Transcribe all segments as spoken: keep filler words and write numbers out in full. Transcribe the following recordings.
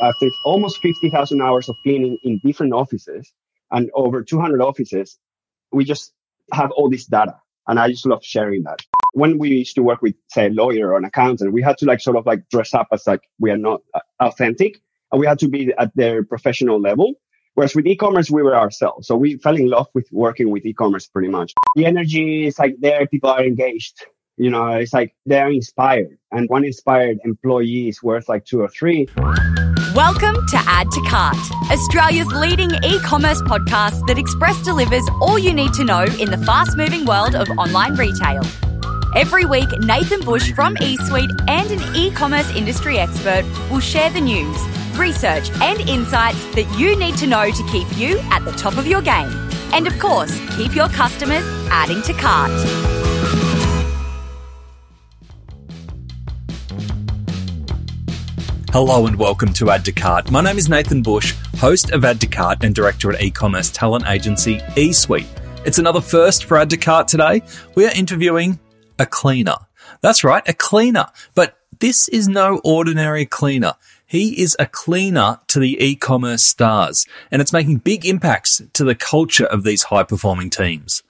after almost fifty thousand hours of cleaning in different offices and over two hundred offices, we just have all this data. And I just love sharing that. When we used to work with, say, a lawyer or an accountant, we had to like sort of like dress up as like we are not authentic, and we had to be at their professional level. Whereas with e-commerce, we were ourselves. So we fell in love with working with e-commerce pretty much. The energy is like there, people are engaged. You know, it's like they're inspired, and one inspired employee is worth like two or three. Welcome to Add to Cart, Australia's leading e-commerce podcast that express delivers all you need to know in the fast-moving world of online retail. Every week, Nathan Bush from E-Suite and an e-commerce industry expert will share the news, research and insights that you need to know to keep you at the top of your game. And of course, keep your customers adding to cart. Hello and welcome to Add to Cart. My name is Nathan Bush, host of Add to Cart and director at e-commerce talent agency E-Suite. It's another first for Add to Cart today. We are interviewing a cleaner. That's right, a cleaner. But this is no ordinary cleaner. He is a cleaner to the e-commerce stars, and it's making big impacts to the culture of these high-performing teams.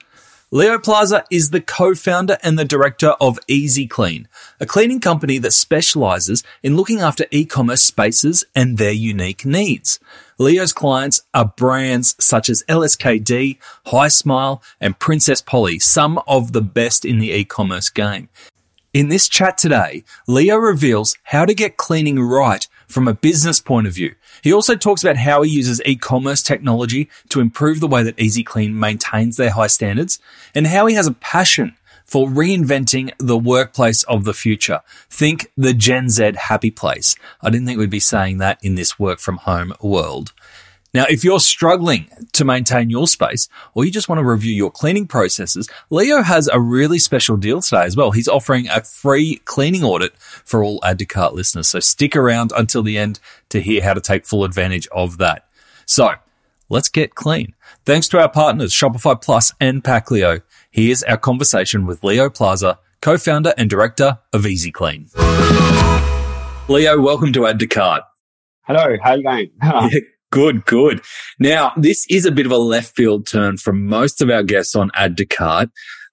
Leo Plaza is the co-founder and the director of EasyClean, a cleaning company that specializes in looking after e-commerce spaces and their unique needs. Leo's clients are brands such as L S K D, HiSmile, and Princess Polly, some of the best in the e-commerce game. In this chat today, Leo reveals how to get cleaning right from a business point of view. He also talks about how he uses e-commerce technology to improve the way that EasyClean maintains their high standards, and how he has a passion for reinventing the workplace of the future. Think the Gen Z happy place. I didn't think we'd be saying that in this work from home world. Now, if you're struggling to maintain your space or you just want to review your cleaning processes, Leo has a really special deal today as well. He's offering a free cleaning audit for all Add to Cart listeners. So stick around until the end to hear how to take full advantage of that. So let's get clean. Thanks to our partners, Shopify Plus and Packleo. Here's our conversation with Leo Plaza, co-founder and director of EasyClean. Leo, welcome to Add to Cart. Hello, how are you going? Yeah. Good, good. Now, this is a bit of a left field turn from most of our guests on Add to Cart.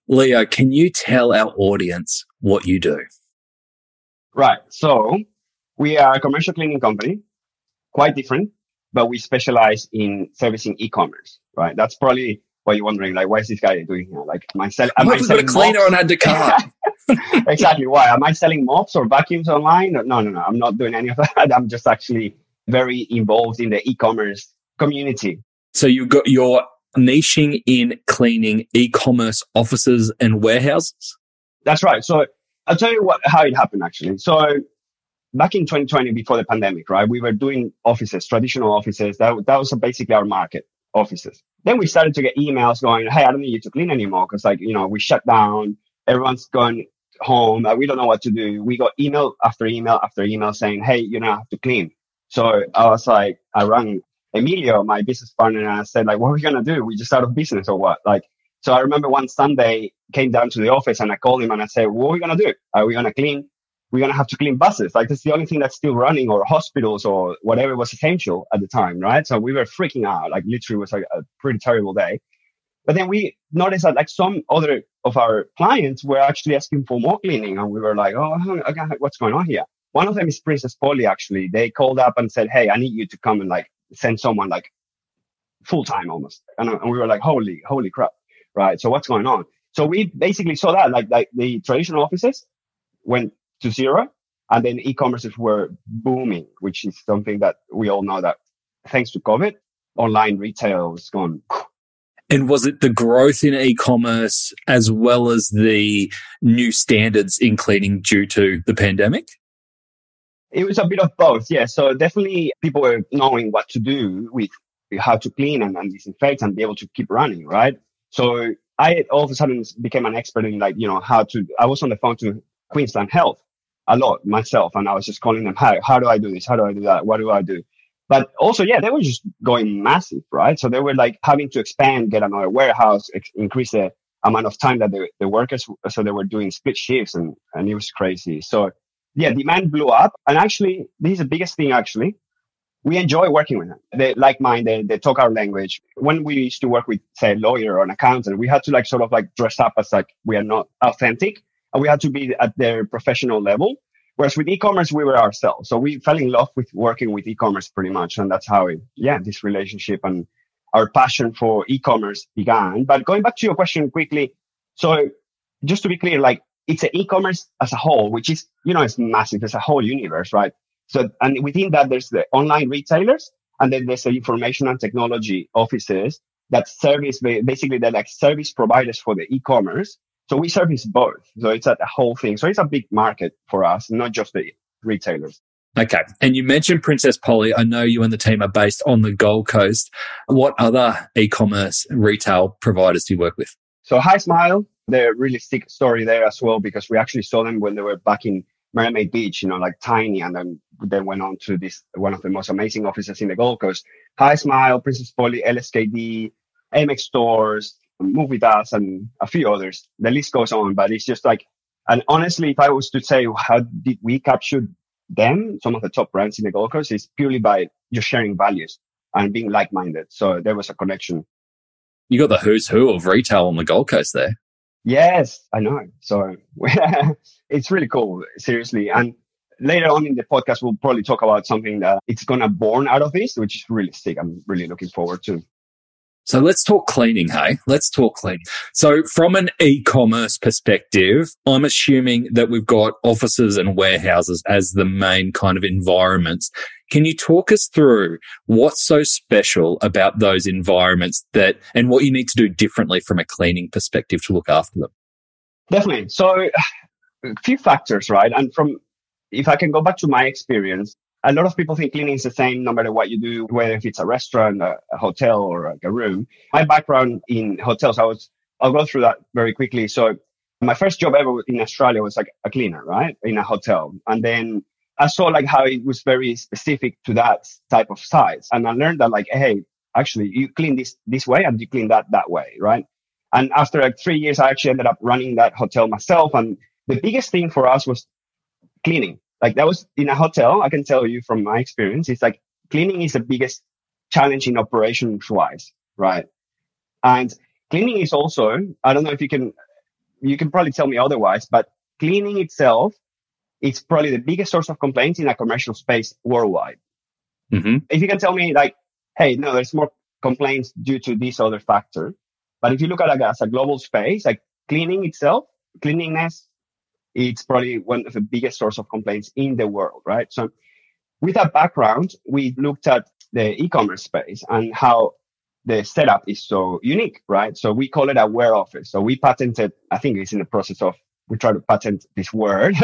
Leo, can you tell our audience what you do? Right. So we are a commercial cleaning company, quite different, but we specialize in servicing e-commerce, right? That's probably what you're wondering. Like, why is this guy doing here? Like, am I, sell- am I selling a cleaner mops? On Add to Cart? Exactly. Why? Am I selling mops or vacuums online? No, no, no. I'm not doing any of that. I'm just actually very involved in the e-commerce community. So you got your niching in cleaning e-commerce offices and warehouses? That's right. So I'll tell you what, how it happened actually. So back in twenty twenty, before the pandemic, right, we were doing offices, traditional offices. That, that was basically our market, offices. Then we started to get emails going, hey, I don't need you to clean anymore because like, you know, we shut down, everyone's gone home, we don't know what to do. We got email after email after email saying, hey, you don't have to clean. So I was like, I rang Emilio, my business partner, and I said, like, what are we going to do? We just out of business or what? Like, so I remember one Sunday came down to the office and I called him and I said, what are we going to do? Are we going to clean? We're going to have to clean buses. Like, that's the only thing that's still running, or hospitals or whatever was essential at the time, right? So we were freaking out. Like, literally, it was like a pretty terrible day. But then we noticed that like some other of our clients were actually asking for more cleaning. And we were like, oh, okay, what's going on here? One of them is Princess Polly, actually. They called up and said, hey, I need you to come and like send someone like full-time almost. And, and we were like, holy, holy crap, right? So what's going on? So we basically saw that like, like the traditional offices went to zero and then e-commerces were booming, which is something that we all know that thanks to COVID, online retail has gone. And was it the growth in e-commerce as well as the new standards in cleaning due to the pandemic? It was a bit of both, yeah. So definitely people were knowing what to do with how to clean and, and disinfect and be able to keep running, right? So I all of a sudden became an expert in like, you know, how to, I was on the phone to Queensland Health a lot myself. And I was just calling them, how, how do I do this? How do I do that? What do I do? But also, yeah, they were just going massive, right? So they were like having to expand, get another warehouse, ex- increase the amount of time that the, the workers, so they were doing split shifts and, and it was crazy. So yeah, demand blew up. And actually, this is the biggest thing, actually. we enjoy working with them. They like mine, they, they talk our language. When we used to work with, say, a lawyer or an accountant, we had to like sort of like dress up as like we are not authentic, and we had to be at their professional level. Whereas with e-commerce, we were ourselves. So we fell in love with working with e-commerce pretty much. And that's how, it, yeah, this relationship and our passion for e-commerce began. But going back to your question quickly. So just to be clear, like it's an e-commerce as a whole, which is, you know, it's massive. There's a whole universe, right? So, and within that, there's the online retailers, and then there's the information and technology offices that service, basically they're like service providers for the e-commerce. So we service both. So it's a whole thing. So it's a big market for us, not just the retailers. Okay. And you mentioned Princess Polly. I know you and the team are based on the Gold Coast. What other e-commerce retail providers do you work with? So HiSmile, they're a really sick story there as well, because we actually saw them when they were back in Mermaid Beach, you know, like tiny. And then they went on to this, one of the most amazing offices in the Gold Coast. HiSmile, Princess Polly, L S K D, Amex Stores, Move With Us, and a few others. The list goes on, but it's just like, and honestly, if I was to say, how did we capture them, some of the top brands in the Gold Coast, is purely by just sharing values and being like-minded. So there was a connection. You got the who's who of retail on the Gold Coast there. Yes, I know. So it's really cool, seriously. And later on in the podcast, we'll probably talk about something that it's going to born out of this, which is really sick. I'm really looking forward to. So let's talk cleaning, hey? Let's talk cleaning. So from an e-commerce perspective, I'm assuming that we've got offices and warehouses as the main kind of environments. Can you talk us through what's so special about those environments that, and what you need to do differently from a cleaning perspective to look after them? Definitely. So a few factors, right? And from, if I can go back to my experience, a lot of people think cleaning is the same no matter what you do, whether if it's a restaurant, a, a hotel, or a, a room. My background in hotels, I was, I'll go through that very quickly. So my first job ever in Australia was like a cleaner, right, in a hotel. And then I saw like how it was very specific to that type of size. And I learned that like, hey, actually, you clean this this way and you clean that that way, right? And after like three years, I actually ended up running that hotel myself. And the biggest thing for us was cleaning. Like that was in a hotel, I can tell you from my experience, it's like cleaning is the biggest challenge in operations wise, right? And cleaning is also, I don't know if you can, you can probably tell me otherwise, but cleaning itself, it's probably the biggest source of complaints in a commercial space worldwide. Mm-hmm. If you can tell me like, hey, no, there's more complaints due to this other factor. But if you look at it as a global space, like cleaning itself, cleanliness, it's probably one of the biggest source of complaints in the world, right? So with that background, we looked at the e-commerce space and how the setup is so unique, right? So we call it a ware office. So we patented, I think it's in the process of, we try to patent this word.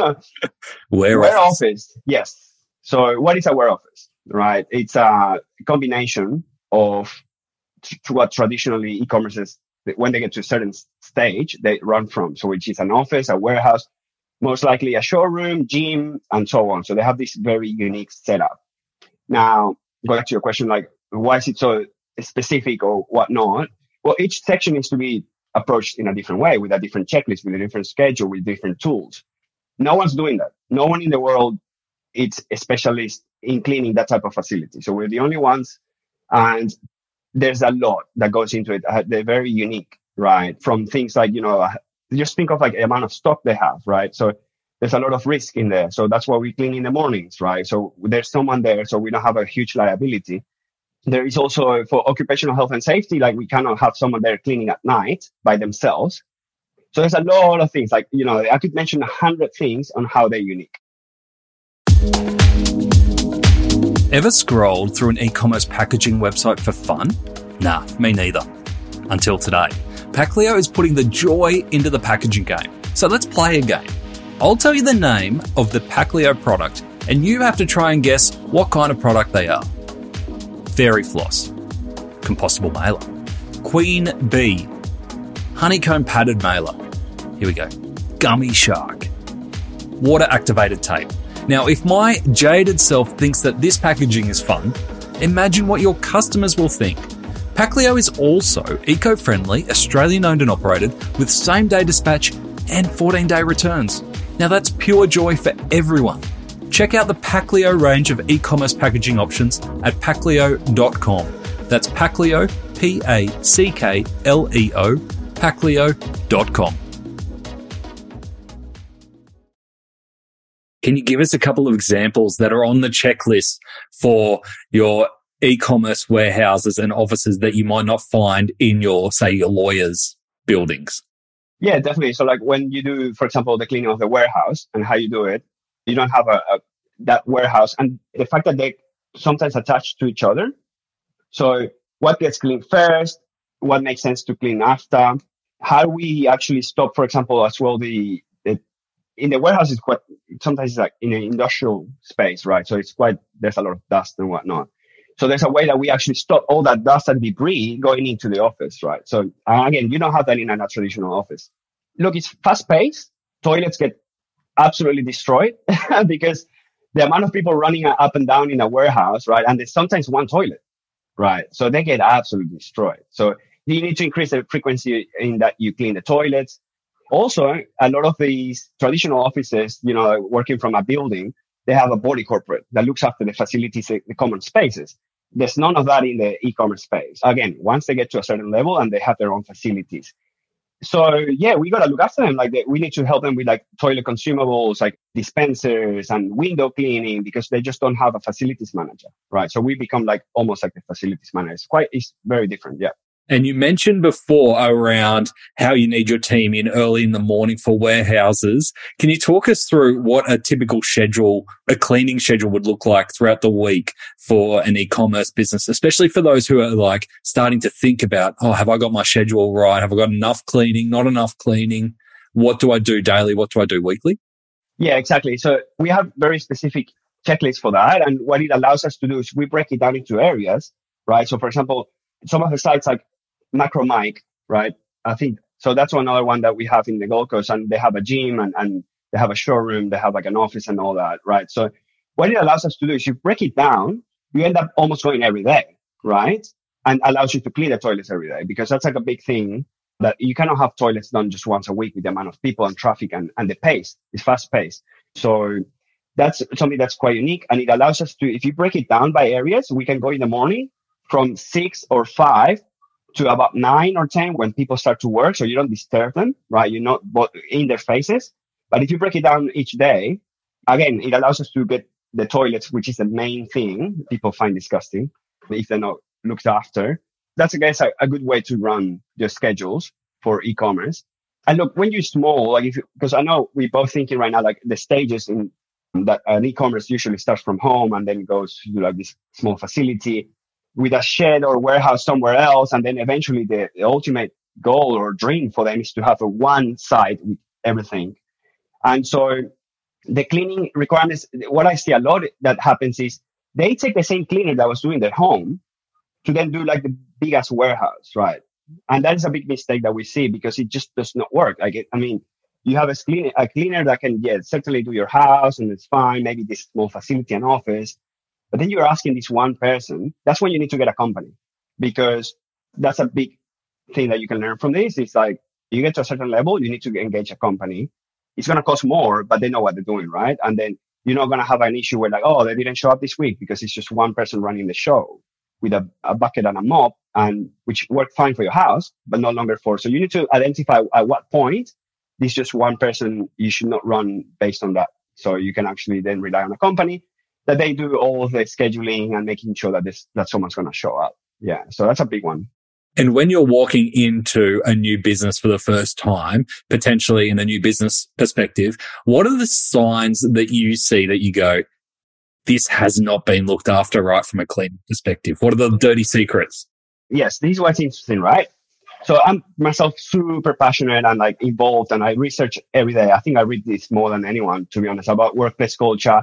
ware, ware office. office. Yes. So what is a ware office, right? It's a combination of t- t- what traditionally e-commerce is, when they get to a certain stage, they run from. So which is an office, a warehouse, most likely a showroom, gym, and so on. So they have this very unique setup. Now, going back to your question, like, why is it so specific or whatnot? Well, each section needs to be approached in a different way, with a different checklist, with a different schedule, with different tools. No one's doing that. No one in the world is a specialist in cleaning that type of facility. So we're the only ones. And there's a lot that goes into it. They're very unique, right? From things like, you know, just think of like the amount of stock they have, right? So there's a lot of risk in there. So that's why we clean in the mornings, right? So there's someone there, so we don't have a huge liability. There is also for occupational health and safety, like we cannot have someone there cleaning at night by themselves. So there's a lot of things like, you know, I could mention a hundred things on how they're unique. Ever scrolled through an e-commerce packaging website for fun? Nah, me neither. Until today. Packleo is putting the joy into the packaging game. So let's play a game. I'll tell you the name of the Packleo product, and you have to try and guess what kind of product they are. Fairy floss, compostable mailer, queen bee, honeycomb padded mailer. Here we go. Gummy shark, water activated tape. Now, if my jaded self thinks that this packaging is fun, imagine what your customers will think. Packleo is also eco-friendly, Australian-owned and operated, with same-day dispatch and fourteen-day returns. Now that's pure joy for everyone. Check out the Packleo range of e-commerce packaging options at packleo dot com. That's Packleo, P A C K L E O, packleo dot com. Can you give us a couple of examples that are on the checklist for your e-commerce warehouses and offices that you might not find in your, say, your lawyers' buildings? Yeah, definitely. So like when you do, for example, the cleaning of the warehouse and how you do it, you don't have a, a that warehouse. And the fact that they sometimes attach to each other. So what gets cleaned first? What makes sense to clean after? How do we actually stop, for example, as well, the, the in the warehouse is quite, sometimes it's like in an industrial space, right? So it's quite, there's a lot of dust and whatnot. So there's a way that we actually stop all that dust and debris going into the office, right? So again, you don't have that in a traditional office. Look, it's fast paced. Toilets get absolutely destroyed because the amount of people running up and down in a warehouse, right? And there's sometimes one toilet, right? So they get absolutely destroyed. So you need to increase the frequency in that you clean the toilets. Also, a lot of these traditional offices, you know, working from a building, they have a body corporate that looks after the facilities, the common spaces. There's none of that in the e-commerce space. Again, once they get to a certain level and they have their own facilities. So yeah, we got to look after them. Like they, we need to help them with like toilet consumables, like dispensers and window cleaning, because they just don't have a facilities manager, right? So we become like almost like the facilities manager. It's quite, it's very different. Yeah. And you mentioned before around how you need your team in early in the morning for warehouses. Can you talk us through what a typical schedule, a cleaning schedule would look like throughout the week for an e-commerce business, especially for those who are like starting to think about, oh, have I got my schedule right? Have I got enough cleaning, not enough cleaning? What do I do daily? What do I do weekly? Yeah, exactly. So we have very specific checklists for that. And what it allows us to do is we break it down into areas, right? So for example, some of the sites like Macro Mike, right? I think, so that's another one that we have in the Gold Coast, and they have a gym and, and they have a showroom, they have like an office and all that, right? So what it allows us to do is you break it down, you end up almost going every day, right? And allows you to clean the toilets every day, because that's like a big thing that you cannot have toilets done just once a week with the amount of people and traffic and, and the pace is fast paced. So that's something that's quite unique. And it allows us to, if you break it down by areas, we can go in the morning from six or five to about nine or ten when people start to work. So you don't disturb them, right? You're not in their faces. But if you break it down each day, again, it allows us to get the toilets, which is the main thing people find disgusting if they're not looked after. That's, I guess, a, a good way to run your schedules for e-commerce. And look, when you're small, like if because I know we're both thinking right now, like the stages in that an e-commerce usually starts from home and then goes to like this small facility with a shed or warehouse somewhere else. And then eventually the, the ultimate goal or dream for them is to have a one site with everything. And so the cleaning requirements, what I see a lot that happens is they take the same cleaner that was doing their home to then do like the biggest warehouse, right? And that is a big mistake that we see because it just does not work. Like it, I mean, you have a cleaner, a cleaner that can, yeah, certainly do your house and it's fine, maybe this small facility and office. But then you're asking this one person, that's when you need to get a company, because that's a big thing that you can learn from this. It's like you get to a certain level, you need to engage a company. It's going to cost more, but they know what they're doing, right? And then you're not going to have an issue where like, oh, they didn't show up this week because it's just one person running the show with a, a bucket and a mop, and which worked fine for your house, but no longer for. So you need to identify at what point this just one person, you should not run based on that. So you can actually then rely on a company that they do all of the scheduling and making sure that this, that someone's going to show up. Yeah. So that's a big one. And when you're walking into a new business for the first time, potentially in a new business perspective, what are the signs that you see that you go, this has not been looked after right from a clean perspective? What are the dirty secrets? Yes. This is what's interesting, right? So I'm myself super passionate and like involved, and I research every day. I think I read this more than anyone, to be honest, about workplace culture.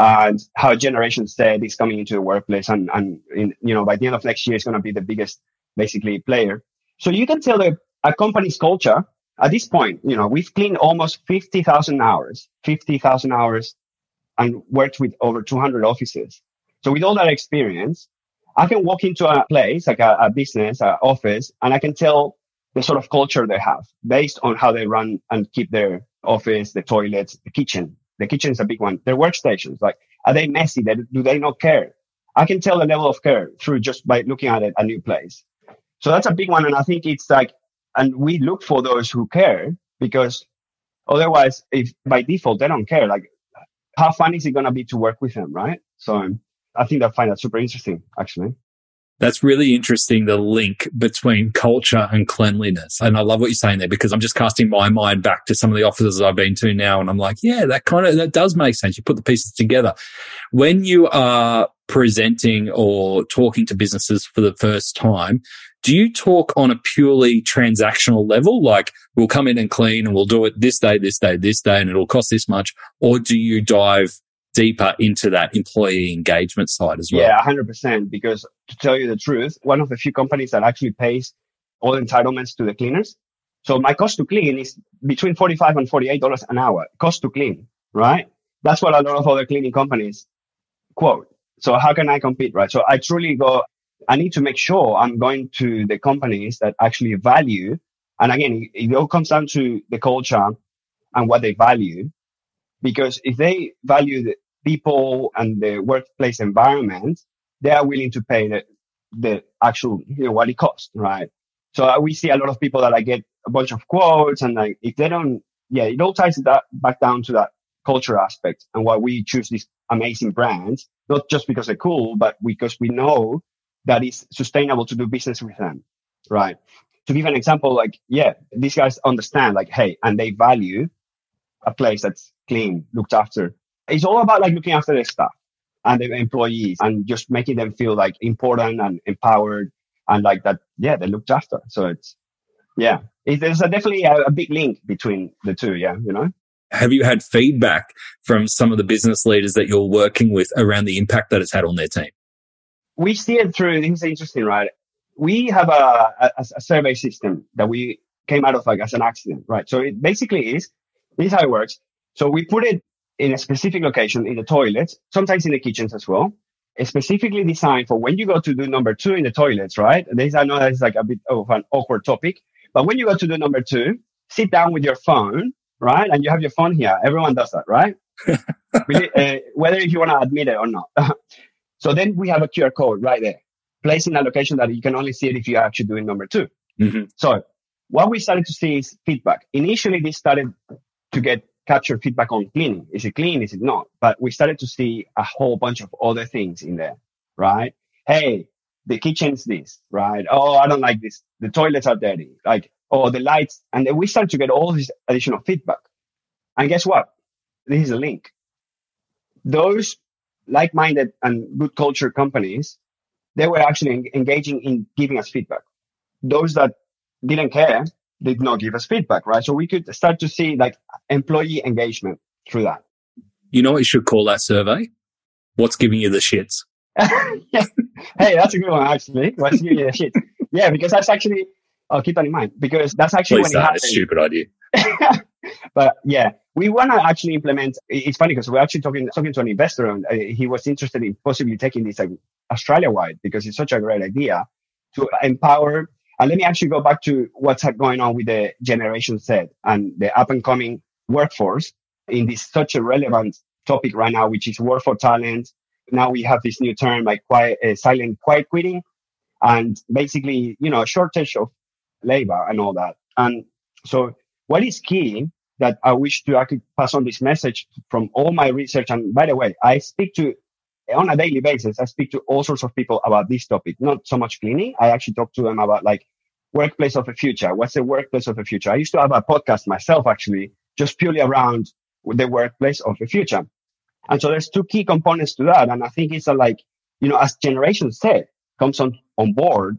And how Generation Z is coming into the workplace, and, and in, you know, by the end of next year, it's going to be the biggest, basically, player. So you can tell that a company's culture at this point, you know, we've cleaned almost fifty thousand hours, fifty thousand hours and worked with over two hundred offices. So with all that experience, I can walk into a place, like a, a business, an office, and I can tell the sort of culture they have based on how they run and keep their office, the toilets, the kitchen, The kitchen is a big one. Their workstations, like, are they messy? Do they not care? I can tell the level of care through just by looking at a new place. So that's a big one. And I think it's like, and we look for those who care, because otherwise, if by default, they don't care, like, how fun is it going to be to work with them, right? So I think I find that super interesting, actually. That's really interesting, the link between culture and cleanliness. And I love what you're saying there, because I'm just casting my mind back to some of the offices I've been to now. And I'm like, yeah, that kind of, that does make sense. You put the pieces together. When you are presenting or talking to businesses for the first time, do you talk on a purely transactional level? Like, we'll come in and clean and we'll do it this day, this day, this day, and it'll cost this much. Or do you dive deeper into that employee engagement side as well? Yeah, one hundred percent. Because to tell you the truth, one of the few companies that actually pays all entitlements to the cleaners. So my cost to clean is between forty-five and forty-eight dollars an hour. Cost to clean, right? That's what a lot of other cleaning companies quote. So how can I compete, right? So I truly go, I need to make sure I'm going to the companies that actually value. And again, it all comes down to the culture and what they value. Because if they value the people and the workplace environment, they are willing to pay the, the actual, you know, what it costs, right? So we see a lot of people that I like, get a bunch of quotes, and like, if they don't, yeah, it all ties that back down to that culture aspect and why we choose these amazing brands, not just because they're cool, but because we know that it's sustainable to do business with them, right? To give an example, like, yeah, these guys understand, like, hey, and they value a place that's clean, looked after. It's all about like looking after their staff and their employees and just making them feel like important and empowered and like that, yeah, they're looked after. So it's, yeah, it, there's a definitely a, a big link between the two, yeah, you know. Have you had feedback from some of the business leaders that you're working with around the impact that it's had on their team? We see it through, this is interesting, right? We have a, a, a survey system that we came out of like as an accident, right? So it basically is, this is how it works. So we put it in a specific location, in the toilets, sometimes in the kitchens as well. It's specifically designed for when you go to do number two in the toilets, right? This, I know that's like a bit of an awkward topic, but when you go to do number two, sit down with your phone, right? And you have your phone here. Everyone does that, right? Really, uh, whether if you want to admit it or not. So then we have a Q R code right there, placed in a location that you can only see it if you're actually doing number two. Mm-hmm. So what we started to see is feedback. Initially, this started to get captured feedback on cleaning. Is it clean? Is it not? But we started to see a whole bunch of other things in there, right? Hey, the kitchen's this, right? Oh, I don't like this. The toilets are dirty. Like, oh, the lights. And then we started to get all this additional feedback. And guess what? This is a link. Those like-minded and good culture companies, they were actually engaging in giving us feedback. Those that didn't care did not give us feedback, right? So we could start to see like employee engagement through that. You know what you should call that survey? What's giving you the shits? Yeah. Hey, that's a good one, actually. What's giving you the shits? Yeah, because that's actually, I'll keep that in mind, because that's actually Please when it happens. That's a stupid idea. But yeah, we want to actually implement, it's funny because we're actually talking talking to an investor, and he was interested in possibly taking this like Australia-wide because it's such a great idea to empower. And let me actually go back to what's going on with the Generation Z and the up-and-coming workforce in this such a relevant topic right now, which is war for talent. Now we have this new term like quiet, uh, silent quiet quitting, and basically, you know, a shortage of labor and all that. And so what is key that I wish to actually pass on this message from all my research. And by the way, I speak to, on a daily basis, I speak to all sorts of people about this topic, not so much cleaning. I actually talk to them about like workplace of the future. What's the workplace of the future? I used to have a podcast myself, actually, just purely around the workplace of the future. And so there's two key components to that. And I think it's a, like, you know, as Generation Z comes on, on board,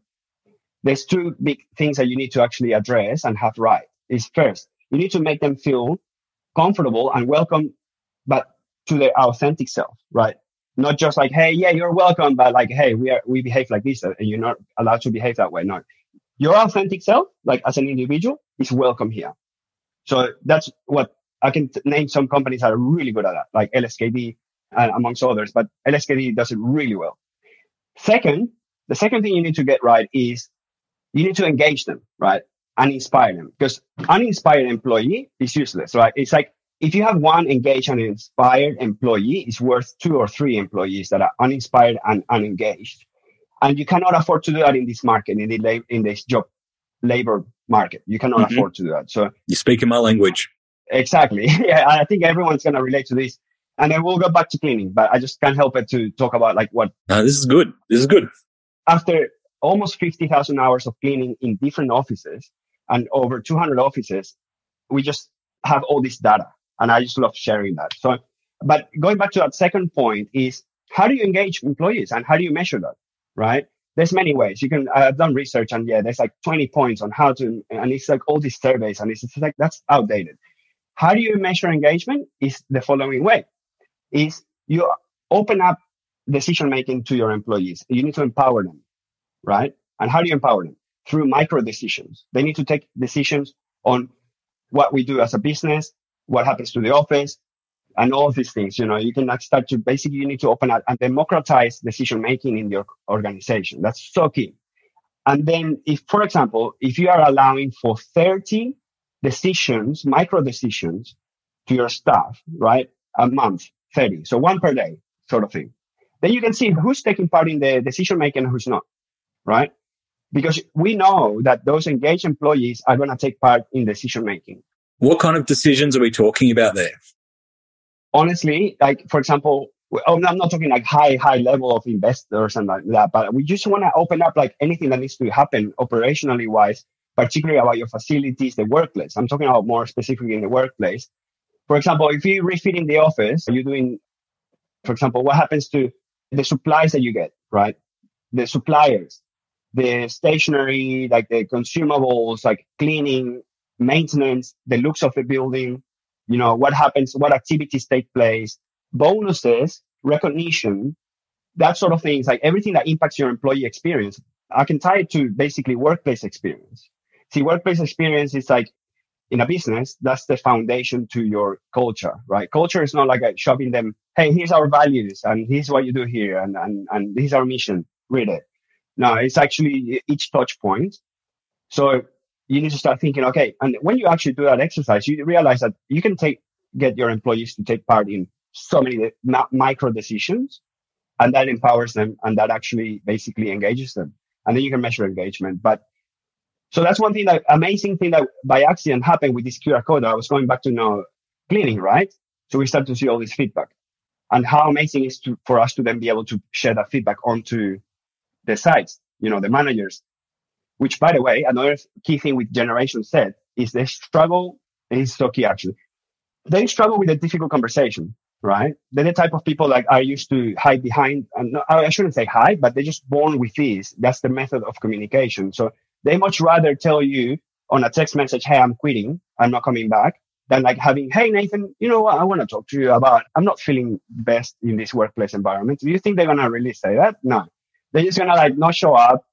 there's two big things that you need to actually address and have right. Is first, you need to make them feel comfortable and welcome, but to their authentic self, right? Not just like, hey, yeah, you're welcome, but like, hey, we are, we behave like this and you're not allowed to behave that way. No, your authentic self, like as an individual, is welcome here. So that's what I can t- name some companies that are really good at that, like L S K D and amongst others, but L S K D does it really well. Second, the second thing you need to get right is you need to engage them, right? And inspire them, because uninspired employee is useless, right? It's like If you have one engaged and inspired employee, it's worth two or three employees that are uninspired and unengaged. And you cannot afford to do that in this market, in, the lab, in this job labor market. You cannot mm-hmm. afford to do that. So you're speaking my language. Exactly. Yeah, I think everyone's going to relate to this. And then we'll go back to cleaning, but I just can't help it to talk about like what... No, this is good. This is good. After almost fifty thousand hours of cleaning in different offices and over two hundred offices, we just have all this data. And I just love sharing that. So, but going back to that second point is how do you engage employees and how do you measure that, right? There's many ways. You can, I've done research and yeah, there's like twenty points on how to, and it's like all these surveys and it's like, that's outdated. How do you measure engagement is the following way, is you open up decision-making to your employees. You need to empower them, right? And how do you empower them? Through micro decisions. They need to take decisions on what we do as a business, what happens to the office, and all these things. You know, you can like start to basically, you need to open up and democratize decision making in your organization. That's so key. And then if, for example, if you are allowing for thirty decisions, micro decisions to your staff, right? A month, thirty. So one per day sort of thing. Then you can see who's taking part in the decision making and who's not, right? Because we know that those engaged employees are going to take part in decision making. What kind of decisions are we talking about there? Honestly, like, for example, I'm not talking like high, high level of investors and like that, but we just want to open up like anything that needs to happen operationally wise, particularly about your facilities, the workplace. I'm talking about more specifically in the workplace. For example, if you're refitting the office, you're doing, for example, what happens to the supplies that you get, right? The suppliers, the stationery, like the consumables, like cleaning, maintenance, the looks of the building, you know, what happens, what activities take place, bonuses, recognition, that sort of things, like everything that impacts your employee experience. I can tie it to basically workplace experience. See, workplace experience is like in a business, that's the foundation to your culture, right? Culture is not like shoving them, hey, here's our values and here's what you do here and, and, and here's our mission, read it. No, it's actually each touch point. So you need to start thinking, okay, and when you actually do that exercise, you realize that you can take get your employees to take part in so many micro decisions, and that empowers them, and that actually basically engages them. And then you can measure engagement. But so that's one thing, that amazing thing that by accident happened with this Q R code. I was going back to now cleaning, right? So we start to see all this feedback, and how amazing is to for us to then be able to share that feedback onto the sites, you know, the managers. Which, by the way, another key thing with Generation Z is they struggle, and it's so key actually, they struggle with a difficult conversation, right? They're the type of people like are used to hide behind, and no, I shouldn't say hide, but they're just born with this. That's the method of communication. So they much rather tell you on a text message, hey, I'm quitting, I'm not coming back, than like having, hey, Nathan, you know what, I want to talk to you about, I'm not feeling best in this workplace environment. Do you think they're going to really say that? No. They're just going to like not show up,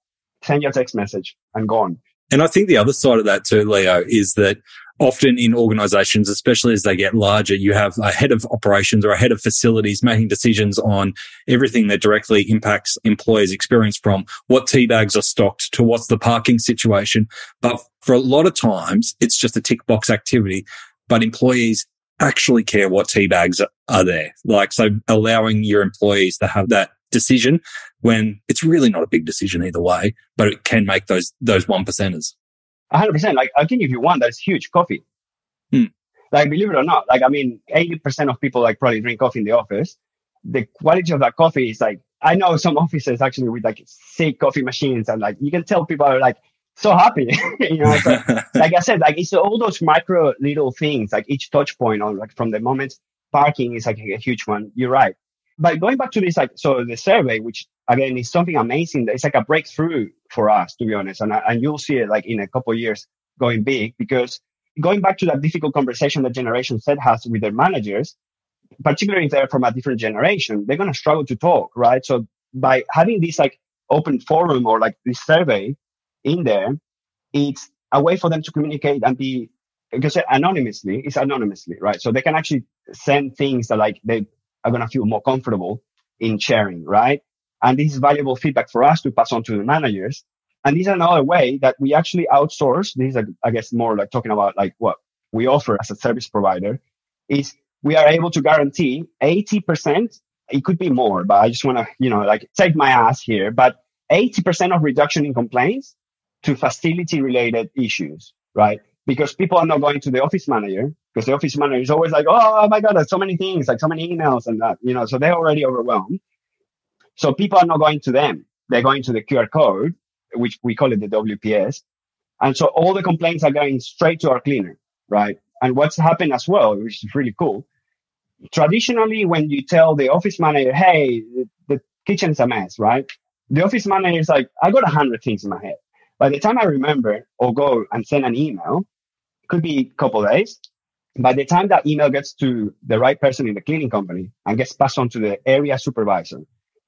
send your text message and go on. And I think the other side of that too, Leo, is that often in organizations, especially as they get larger, you have a head of operations or a head of facilities making decisions on everything that directly impacts employees' experience, from what tea bags are stocked to what's the parking situation. But for a lot of times, it's just a tick box activity, but employees actually care what tea bags are there. Like, so allowing your employees to have that decision when it's really not a big decision either way, but it can make those those one percenters. one hundred percent. Like, I think if you want, that's huge. Coffee. Mm. Like, believe it or not, like, I mean, eighty percent of people like probably drink coffee in the office. The quality of that coffee is like, I know some offices actually with like sick coffee machines, and like, you can tell people are like so happy. You know, so, like I said, like, it's all those micro little things, like each touch point on like from the moment parking is like a huge one. You're right. But going back to this, like, so the survey, which again is something amazing, it's like a breakthrough for us, to be honest. And and you'll see it like in a couple of years going big, because going back to that difficult conversation that Generation Z has with their managers, particularly if they're from a different generation, they're going to struggle to talk, right? So by having this like open forum or like this survey in there, it's a way for them to communicate and be, because anonymously, it's anonymously, right? So they can actually send things that like they are going to feel more comfortable in sharing, right? And this is valuable feedback for us to pass on to the managers. And this is another way that we actually outsource. This is, I guess, more like talking about like what we offer as a service provider. is we are able to guarantee eighty percent. It could be more, but I just want to, you know, like take my ass here, but eighty percent of reduction in complaints to facility related issues, right? Because people are not going to the office manager, because the office manager is always like, oh my God, there's so many things, like so many emails and that, you know, so they're already overwhelmed. So people are not going to them. They're going to the Q R code, which we call it the W P S. And so all the complaints are going straight to our cleaner, right? And what's happened as well, which is really cool. Traditionally, when you tell the office manager, hey, the, the kitchen's a mess, right? The office manager is like, I got a hundred things in my head. By the time I remember or go and send an email, it could be a couple of days. By the time that email gets to the right person in the cleaning company and gets passed on to the area supervisor,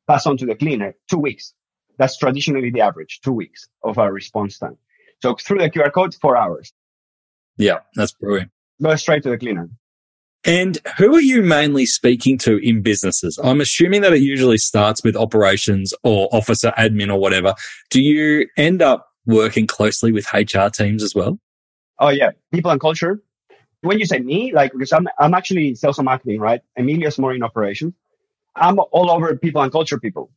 passed on to the cleaner, two weeks. That's traditionally the average, two weeks of our response time. So through the Q R code, four hours. Yeah, that's brilliant. Go straight to the cleaner. And who are you mainly speaking to in businesses? I'm assuming that it usually starts with operations or officer admin or whatever. Do you end up working closely with H R teams as well? Oh, yeah. People and culture. When you say me, like, because I'm, I'm actually sales and marketing, right? Emilia's more in operations. I'm all over people and culture people.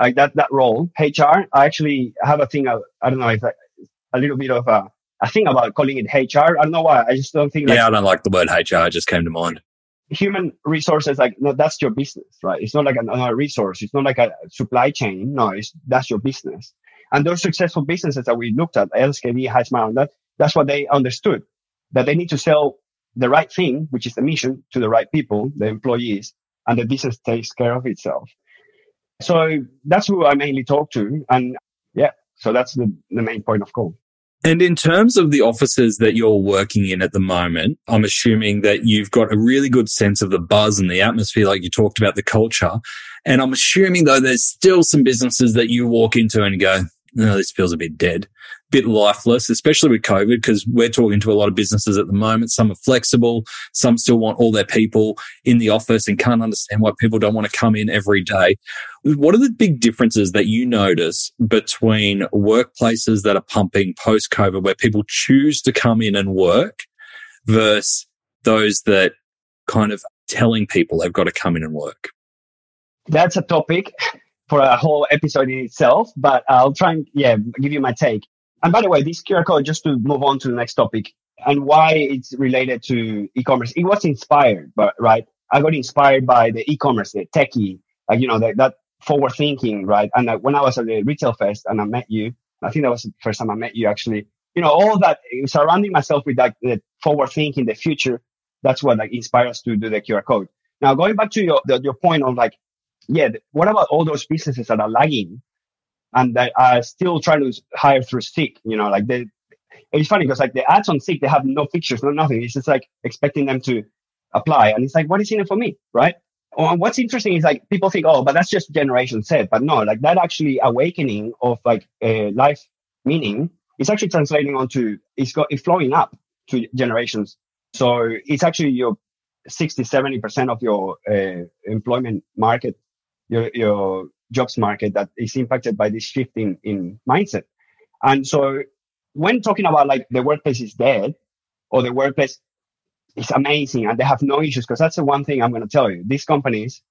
Like that, that role, H R. I actually have a thing. Of, I don't know if I, a little bit of a, a thing about calling it H R. I don't know why. I just don't think. Like, yeah, I don't like the word H R. It just came to mind. Human resources, like no, that's your business, right? It's not like another resource. It's not like a supply chain. No, it's that's your business. And those successful businesses that we looked at, L S K D, HiSmile, that that's what they understood, that they need to sell the right thing, which is the mission, to the right people, the employees, and the business takes care of itself. So that's who I mainly talk to. And yeah, so that's the, the main point of call. And in terms of the offices that you're working in at the moment, I'm assuming that you've got a really good sense of the buzz and the atmosphere, like you talked about the culture. And I'm assuming though, there's still some businesses that you walk into and go, no, oh, this feels a bit dead, a bit lifeless, especially with COVID, because we're talking to a lot of businesses at the moment. Some are flexible. Some still want all their people in the office and can't understand why people don't want to come in every day. What are the big differences that you notice between workplaces that are pumping post-COVID where people choose to come in and work versus those that kind of telling people they've got to come in and work? That's a topic for a whole episode in itself, but I'll try and yeah give you my take. And by the way, this Q R code, just to move on to the next topic and why it's related to e-commerce. It was inspired, but right, I got inspired by the e-commerce, the techie, like you know that, that forward thinking, right? And uh, when I was at the retail fest and I met you, I think that was the first time I met you actually. You know, all that surrounding myself with like the forward thinking, the future. That's what like inspired us to do the Q R code. Now going back to your the, your point on like. Yeah, what about all those businesses that are lagging and that are still trying to hire through Seek? You know, like they, it's funny because like the ads on Seek, they have no pictures, no nothing. It's just like expecting them to apply. And it's like, what is in it for me, right? And what's interesting is like people think, oh, but that's just Generation Z. But no, like that actually awakening of like uh, life meaning is actually translating onto, it's got it's flowing up to generations. So it's actually your sixty, seventy percent of your uh, employment market. Your, your jobs market that is impacted by this shift in, in mindset. And so when talking about like the workplace is dead or the workplace is amazing and they have no issues, because that's the one thing I'm going to tell you. These companies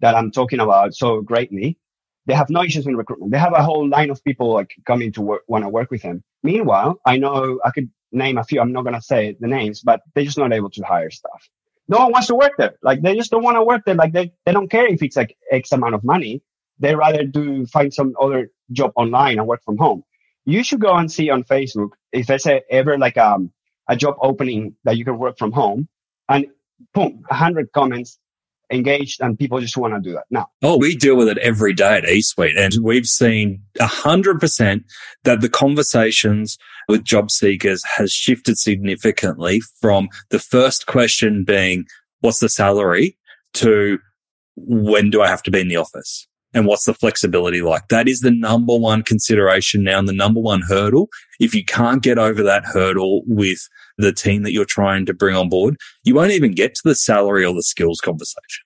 that I'm talking about so greatly, they have no issues in recruitment. They have a whole line of people like coming to work, want to work with them. Meanwhile, I know I could name a few. I'm not going to say the names, but they're just not able to hire staff. No one wants to work there. Like they just don't want to work there. Like they, they don't care if it's like X amount of money. They rather do find some other job online and work from home. You should go and see on Facebook if there's a, ever like um, a job opening that you can work from home, and boom, a hundred comments engaged and people just want to do that now. Oh, we deal with it every day at E-Suite, and we've seen a hundred percent that the conversations with job seekers has shifted significantly from the first question being, what's the salary, to when do I have to be in the office and what's the flexibility like? That is the number one consideration now and the number one hurdle. If you can't get over that hurdle with the team that you're trying to bring on board, you won't even get to the salary or the skills conversation.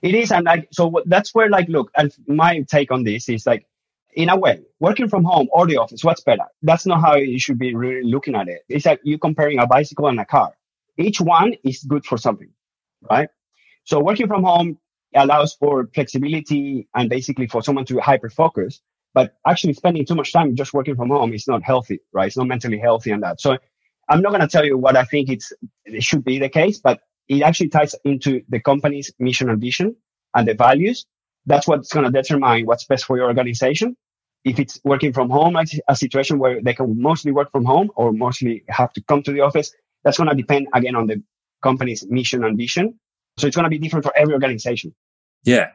It is. And like, so that's where like, look, and my take on this is like, in a way, working from home or the office, what's better? That's not how you should be really looking at it. It's like you comparing a bicycle and a car. each one is good for something, right? So working from home allows for flexibility and basically for someone to hyper-focus, but actually spending too much time just working from home is not healthy, right? It's not mentally healthy and that. So I'm not going to tell you what I think it's, it should be the case, but it actually ties into the company's mission and vision and the values. That's what's going to determine what's best for your organization. If it's working from home, like a situation where they can mostly work from home or mostly have to come to the office, that's going to depend again on the company's mission and vision. So it's going to be different for every organization. Yeah.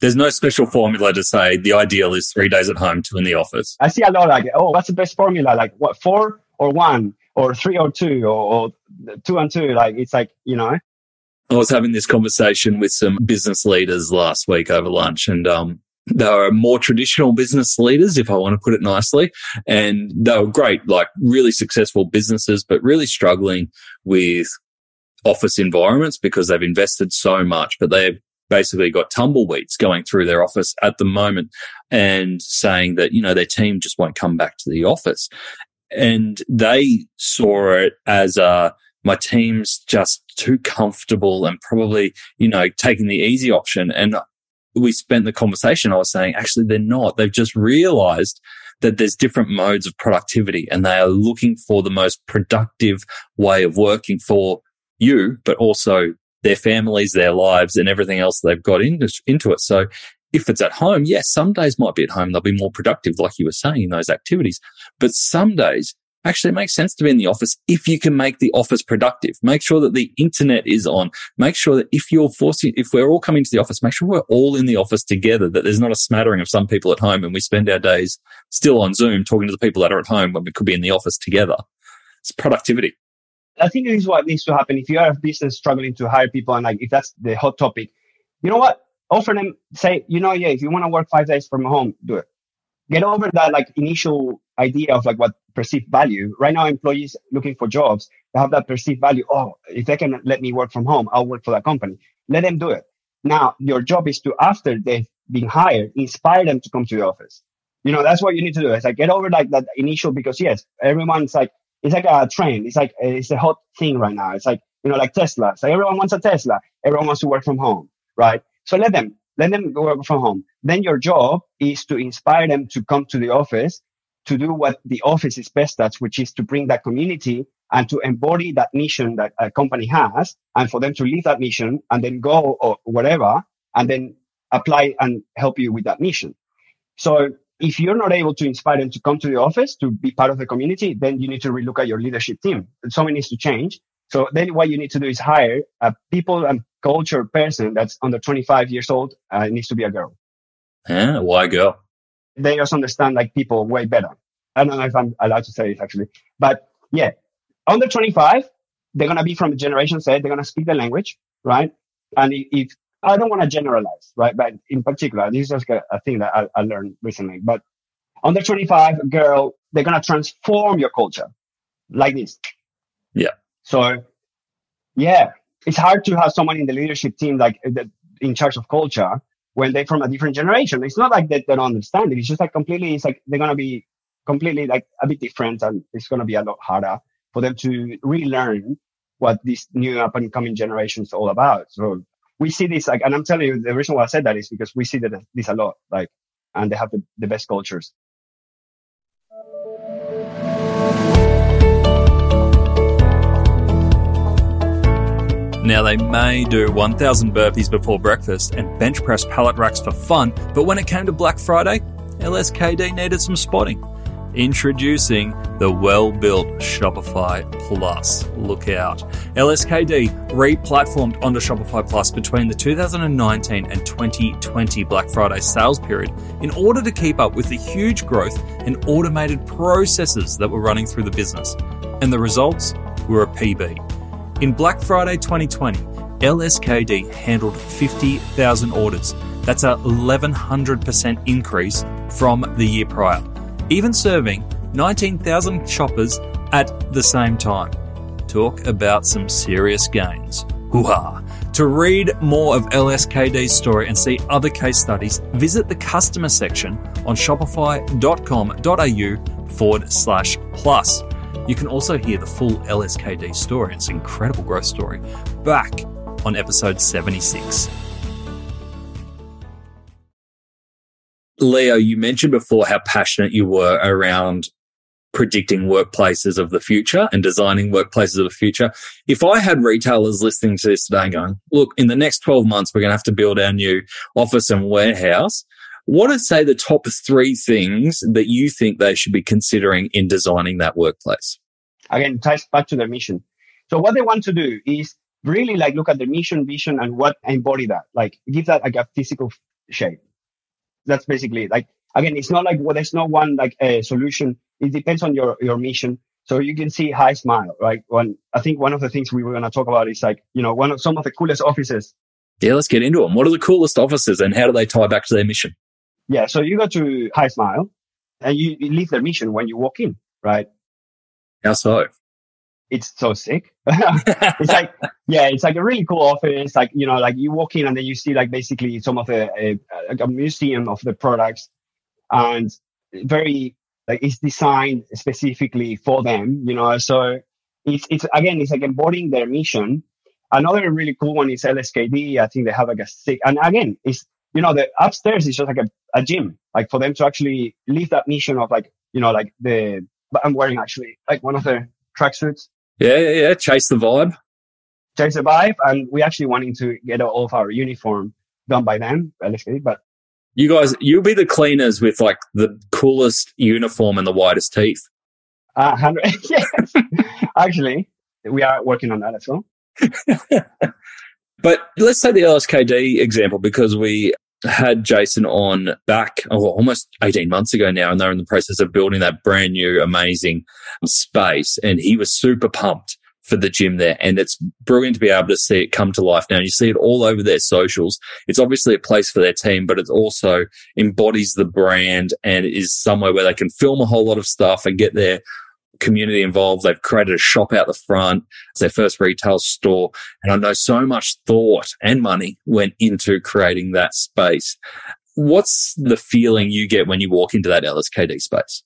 There's no special formula to say the ideal is three days at home, two in the office. I see a lot like, oh, what's the best formula? Like what, four or one or three or two or, or two and two? Like it's like, you know. I was having this conversation with some business leaders last week over lunch and um, they were more traditional business leaders, if I want to put it nicely. And they were great, like really successful businesses, but really struggling with office environments because they've invested so much, but they've basically got tumbleweeds going through their office at the moment and saying that, you know, their team just won't come back to the office. And they saw it as a, my team's just too comfortable and probably, you know, taking the easy option. And we spent the conversation, I was saying, actually, they're not. They've just realized that there's different modes of productivity and they are looking for the most productive way of working for you, but also their families, their lives, and everything else they've got into, into it. So if it's at home, yes, some days might be at home. They'll be more productive, like you were saying, in those activities. But some days, actually, it makes sense to be in the office if you can make the office productive. Make sure that the internet is on. Make sure that if you're forcing, if we're all coming to the office, make sure we're all in the office together, that there's not a smattering of some people at home and we spend our days still on Zoom talking to the people that are at home when we could be in the office together. It's productivity. I think this is what needs to happen. If you are a business struggling to hire people and like if that's the hot topic, you know what? Offer them, say, you know, yeah, if you want to work five days from home, do it. Get over that like initial idea of like what perceived value. Right now, employees looking for jobs, they have that perceived value. Oh, if they can let me work from home, I'll work for that company. Let them do it. Now, your job is to, after they've been hired, inspire them to come to the office. You know, that's what you need to do. It's like get over like that initial, because yes, everyone's like, it's like a trend. It's like, it's a hot thing right now. It's like, you know, like Tesla. It's like everyone wants a Tesla. Everyone wants to work from home, right? So let them, let them go work from home. Then your job is to inspire them to come to the office, to do what the office is best at, which is to bring that community and to embody that mission that a company has, and for them to leave that mission and then go or whatever, and then apply and help you with that mission. So if you're not able to inspire them to come to the office, to be part of the community, then you need to relook at your leadership team. Someone needs to change. So then what you need to do is hire a people and culture person that's under twenty-five years old. Uh, it needs to be a girl. Yeah, why girl? They just understand like people way better. I don't know if I'm allowed to say it actually. But yeah, under twenty-five, they're going to be from Generation Z. They're going to speak the language, right? And if I don't want to generalize, right? But in particular, this is just a thing that I, I learned recently. But under twenty-five, girl, they're going to transform your culture like this. Yeah. So, yeah, it's hard to have someone in the leadership team like the, in charge of culture when they're from a different generation. It's not like that they don't understand it. It's just like completely, it's like they're going to be completely like a bit different and it's going to be a lot harder for them to relearn what this new up and coming generation is all about. So, we see this, like, and I'm telling you, the reason why I said that is because we see that this a lot, like, and they have the, the best cultures. Now, they may do one thousand burpees before breakfast and bench press pallet racks for fun, but when it came to Black Friday, L S K D needed some spotting. Introducing the well-built Shopify Plus. Look out. L S K D re-platformed onto Shopify Plus between the two thousand nineteen and twenty twenty Black Friday sales period in order to keep up with the huge growth and automated processes that were running through the business. And the results were a P B. In Black Friday twenty twenty, L S K D handled fifty thousand orders. That's a eleven hundred percent increase from the year prior, even serving nineteen thousand shoppers at the same time. Talk about some serious gains. Hoo-ha. To read more of L S K D's story and see other case studies, visit the customer section on shopify dot com dot a u forward slash plus. You can also hear the full L S K D story, it's an incredible growth story, back on episode seventy-six. Leo, you mentioned before how passionate you were around predicting workplaces of the future and designing workplaces of the future. If I had retailers listening to this today going, look, in the next twelve months, we're going to have to build our new office and warehouse, what are, say, the top three things that you think they should be considering in designing that workplace? Again, ties back to their mission. So what they want to do is really like look at their mission, vision, and what embody that, like give that like a physical shape. That's basically it. Like, again, it's not like, well, there's no one like a solution. It depends on your, your mission. So you can see HiSmile, right? When I think one of the things we were going to talk about is like, you know, one of some of the coolest offices. Yeah, let's get into them. What are the coolest offices and how do they tie back to their mission? Yeah. So you go to HiSmile and you leave their mission when you walk in, right? How so? It's so sick. It's like, yeah, it's like a really cool office. Like, you know, like you walk in and then you see like basically some of the, a, a, a museum of the products, and very, like it's designed specifically for them, you know? So it's, it's again, it's like embodying their mission. Another really cool one is L S K D. I think they have like a sick, and again, it's, you know, the upstairs is just like a, a gym, like for them to actually live that mission of like, you know, like the, I'm wearing actually like one of their tracksuits. Yeah, yeah, yeah. Chase the vibe. Chase the vibe. And we actually wanting to get all of our uniform done by them, L S K D, but. You guys, you'll be the cleaners with like the coolest uniform and the widest teeth. Uh, one hundred yes. Actually, we are working on that as well. But let's take the L S K D example, because we had Jason on back oh, almost eighteen months ago now, and they're in the process of building that brand new, amazing space. And he was super pumped for the gym there. And it's brilliant to be able to see it come to life now. You see it all over their socials. It's obviously a place for their team, but it also embodies the brand and is somewhere where they can film a whole lot of stuff and get their community involved. They've created a shop out the front. It's their first retail store. And I know so much thought and money went into creating that space. What's the feeling you get when you walk into that L S K D space?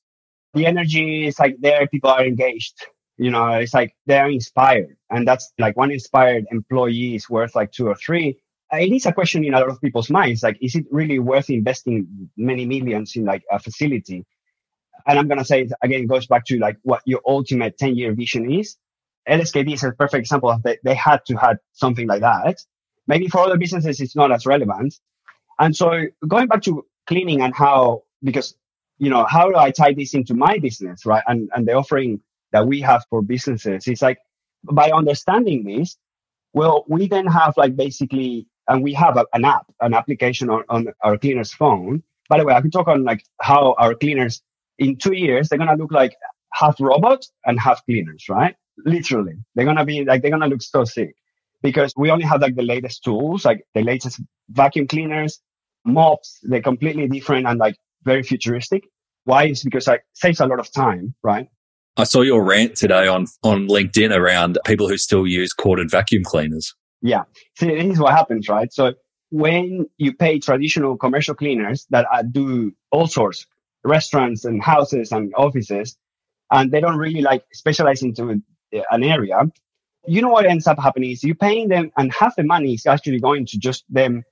The energy is like there. People are engaged. You know, it's like they're inspired, and that's like one inspired employee is worth like two or three. It is a question in a lot of people's minds. Like, is it really worth investing many millions in like a facility? And I'm going to say, again, it goes back to like what your ultimate ten year vision is. L S K D is a perfect example of that. They had to have something like that. Maybe for other businesses, it's not as relevant. And so going back to cleaning and how, because, you know, how do I tie this into my business, right? And, and the offering that we have for businesses. It's like, by understanding this, well, we then have like basically, and we have a, an app, an application on, on our cleaner's phone. By the way, I could talk on like how our cleaners in two years, they're going to look like half robot and half cleaners, right? Literally. They're going to be like, they're going to look so sick because we only have like the latest tools, like the latest vacuum cleaners, mops. They're completely different and like very futuristic. Why? It's because like saves a lot of time, right? I saw your rant today on, on LinkedIn around people who still use corded vacuum cleaners. Yeah. See, this is what happens, right? So when you pay traditional commercial cleaners that do all sorts, restaurants and houses and offices, and they don't really like specialize into an area, you know what ends up happening is you're paying them and half the money is actually going to just them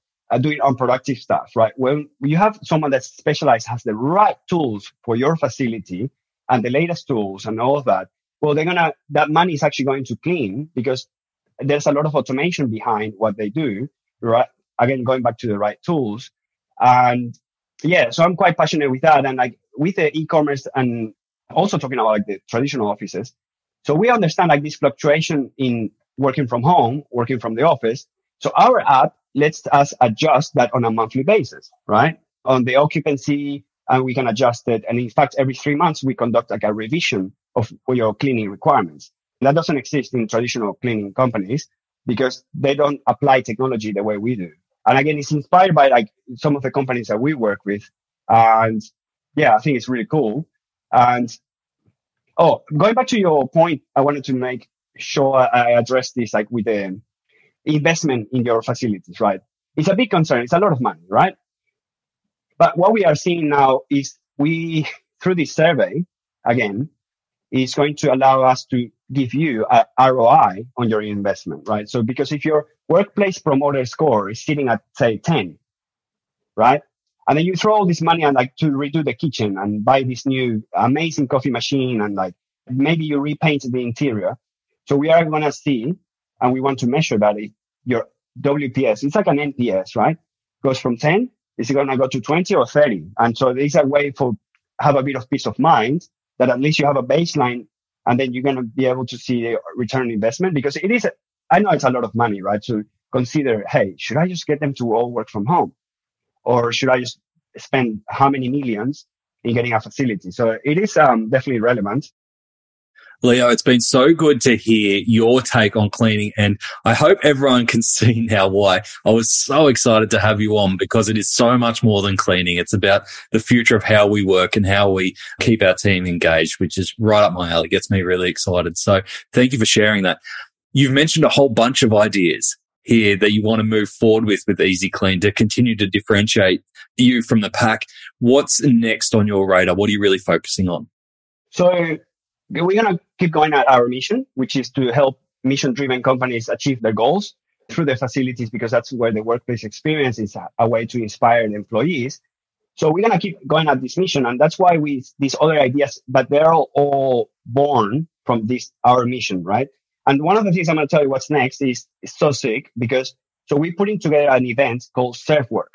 doing unproductive stuff, right? When you have someone that specializes, has the right tools for your facility, and the latest tools and all of that, well, they're going to, that money is actually going to clean because there's a lot of automation behind what they do, right? Again, going back to the right tools. And yeah, so I'm quite passionate with that. And like with the e-commerce and also talking about like the traditional offices. So we understand like this fluctuation in working from home, working from the office. So our app lets us adjust that on a monthly basis, right? On the occupancy, and we can adjust it. And in fact, every three months, we conduct like a revision of your cleaning requirements. That doesn't exist in traditional cleaning companies because they don't apply technology the way we do. And again, it's inspired by like some of the companies that we work with. And yeah, I think it's really cool. And oh, going back to your point, I wanted to make sure I address this like with the investment in your facilities, right? It's a big concern. It's a lot of money, right? But what we are seeing now is we, through this survey, again, is going to allow us to give you a R O I on your investment, right? So because if your workplace promoter score is sitting at, say, ten, right? And then you throw all this money and like to redo the kitchen and buy this new amazing coffee machine and like maybe you repaint the interior. So we are going to see, and we want to measure that if your W P S, it's like an N P S, right? Goes from ten, is it going to go to twenty or thirty? And so there's a way for have a bit of peace of mind that at least you have a baseline and then you're going to be able to see the return on investment, because it is, I know it's a lot of money, right? So consider, hey, should I just get them to all work from home? Or should I just spend how many millions in getting a facility? So it is um, definitely relevant. Leo, it's been so good to hear your take on cleaning, and I hope everyone can see now why I was so excited to have you on, because it is so much more than cleaning. It's about the future of how we work and how we keep our team engaged, which is right up my alley. It gets me really excited. So thank you for sharing that. You've mentioned a whole bunch of ideas here that you want to move forward with with EasyClean to continue to differentiate you from the pack. What's next on your radar? What are you really focusing on? So we're going to keep going at our mission, which is to help mission-driven companies achieve their goals through their facilities, because that's where the workplace experience is a, a way to inspire the employees. So we're going to keep going at this mission, and that's why we these other ideas, but they're all, all born from this our mission, right? And one of the things I'm going to tell you what's next is, is so sick, because so we're putting together an event called Surfwork,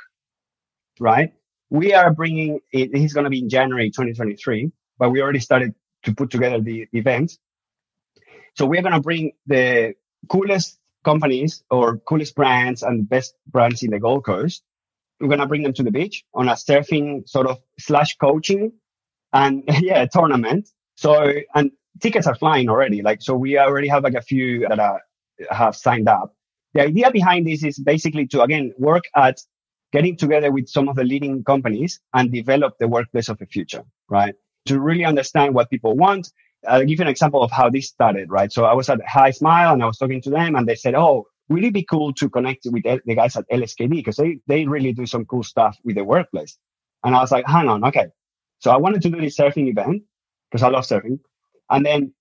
right? We are bringing it, it's going to be in January twenty twenty-three, but we already started to put together the event. So we're going to bring the coolest companies or coolest brands and best brands in the Gold Coast. We're going to bring them to the beach on a surfing sort of slash coaching and yeah, tournament. So, and tickets are flying already. Like, so we already have like a few that are, have signed up. The idea behind this is basically to, again, work at getting together with some of the leading companies and develop the workplace of the future, right? To really understand what people want. I'll give you an example of how this started, right? So I was at HiSmile and I was talking to them and they said, oh, would it be cool to connect with L- the guys at L S K D? Because they, they really do some cool stuff with the workplace. And I was like, hang on, okay. So I wanted to do this surfing event because I love surfing. And then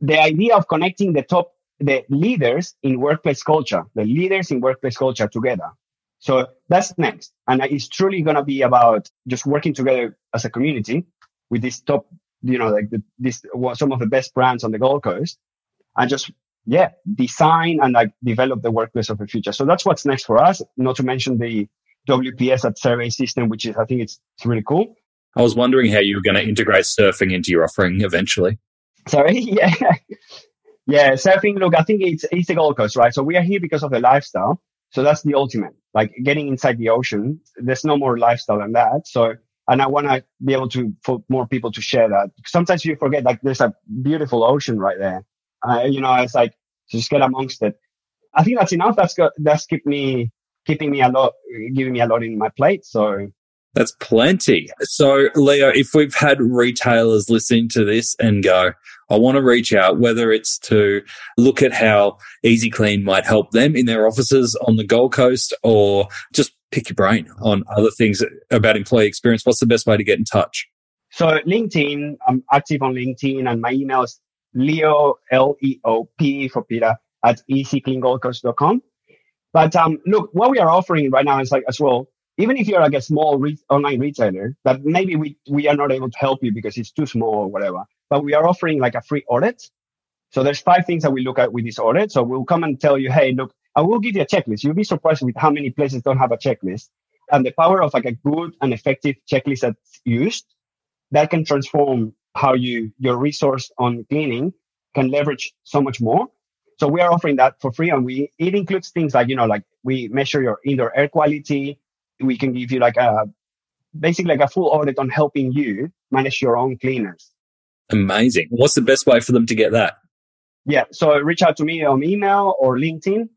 the idea of connecting the top, the leaders in workplace culture, the leaders in workplace culture together. So that's next. And it's truly going to be about just working together as a community with this top, you know, like the, this, some of the best brands on the Gold Coast, and just, yeah, design and like develop the workplace of the future. So that's what's next for us, not to mention the W P S at survey system, which is, I think it's, it's really cool. I was wondering how you were going to integrate surfing into your offering eventually. Sorry? Yeah. yeah. Surfing, look, I think it's, it's the Gold Coast, right? So we are here because of the lifestyle. So that's the ultimate, like getting inside the ocean. There's no more lifestyle than that. So, and I want to be able to, for more people to share that. Sometimes you forget, like, there's a beautiful ocean right there. Uh, you know, it's like, just get amongst it. I think that's enough. That's got, that's keep me, keeping me a lot, giving me a lot in my plate. So. That's plenty. So, Leo, if we've had retailers listening to this and go, I want to reach out, whether it's to look at how EasyClean might help them in their offices on the Gold Coast, or just pick your brain on other things about employee experience, what's the best way to get in touch? So LinkedIn, I'm active on LinkedIn, and my email is Leo, L E O P for Peter, at easy clean gold coast dot com. But um, look, what we are offering right now is like as well, even if you're like a small re- online retailer, that maybe we, we are not able to help you because it's too small or whatever, but we are offering like a free audit. So there's five things that we look at with this audit. So we'll come and tell you, hey, look, I will give you a checklist. You'll be surprised with how many places don't have a checklist. And the power of like a good and effective checklist that's used, that can transform how you your resource on cleaning can leverage so much more. So we are offering that for free. And we it includes things like, you know, like we measure your indoor air quality. We can give you like a basically like a full audit on helping you manage your own cleaners. Amazing. What's the best way for them to get that? Yeah. So reach out to me on email or LinkedIn.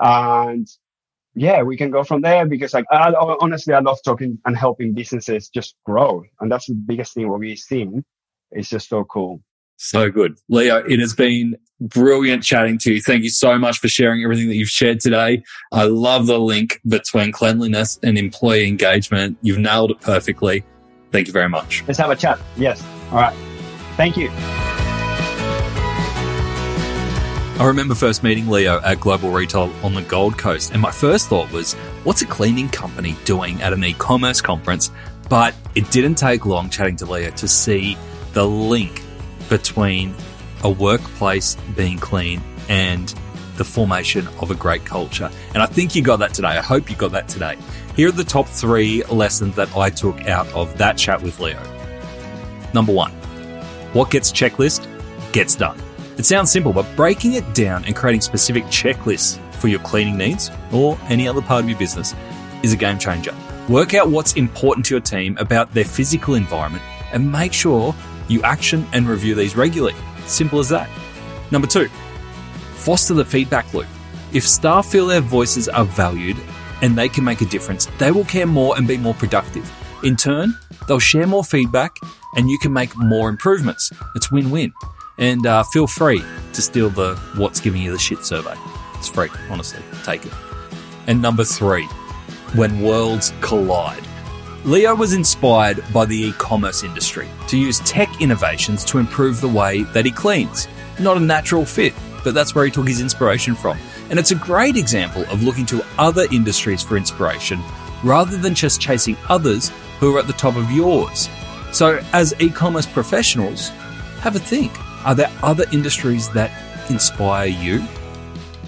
And yeah, we can go from there, because like I, honestly, I love talking and helping businesses just grow. And that's the biggest thing what we've seen. It's just so cool. So good. Leo, it has been brilliant chatting to you. Thank you so much for sharing everything that you've shared today. I love the link between cleanliness and employee engagement. You've nailed it perfectly. Thank you very much. Let's have a chat. Yes. All right. Thank you. I remember first meeting Leo at Global Retail on the Gold Coast, and my first thought was, what's a cleaning company doing at an e-commerce conference? But it didn't take long chatting to Leo to see the link between a workplace being clean and the formation of a great culture. And I think you got that today. I hope you got that today. Here are the top three lessons that I took out of that chat with Leo. Number one, what gets checklist gets done. It sounds simple, but breaking it down and creating specific checklists for your cleaning needs or any other part of your business is a game changer. Work out what's important to your team about their physical environment and make sure you action and review these regularly. Simple as that. Number two, foster the feedback loop. If staff feel their voices are valued and they can make a difference, they will care more and be more productive. In turn, they'll share more feedback and you can make more improvements. It's win-win. And uh, feel free to steal the what's giving you the shit survey. It's free, honestly. Take it. And number three, when worlds collide. Leo was inspired by the e-commerce industry to use tech innovations to improve the way that he cleans. Not a natural fit, but that's where he took his inspiration from. And it's a great example of looking to other industries for inspiration rather than just chasing others who are at the top of yours. So as e-commerce professionals, have a think. Are there other industries that inspire you?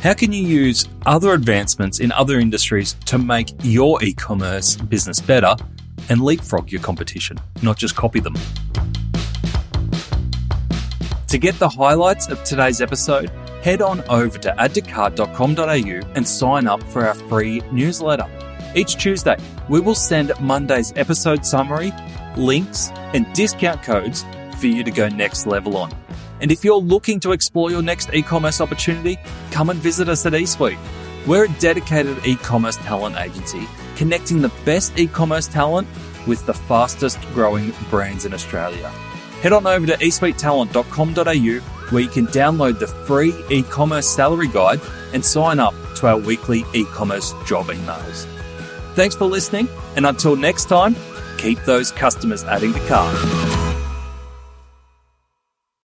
How can you use other advancements in other industries to make your e-commerce business better and leapfrog your competition, not just copy them? To get the highlights of today's episode, head on over to add to cart dot com dot a u and sign up for our free newsletter. Each Tuesday, we will send Monday's episode summary, links, and discount codes for you to go next level on. And if you're looking to explore your next e-commerce opportunity, come and visit us at E-Suite. We're a dedicated e-commerce talent agency, connecting the best e-commerce talent with the fastest growing brands in Australia. Head on over to e suite talent dot com dot a u where you can download the free e-commerce salary guide and sign up to our weekly e-commerce job emails. Thanks for listening, and until next time, keep those customers adding to cart.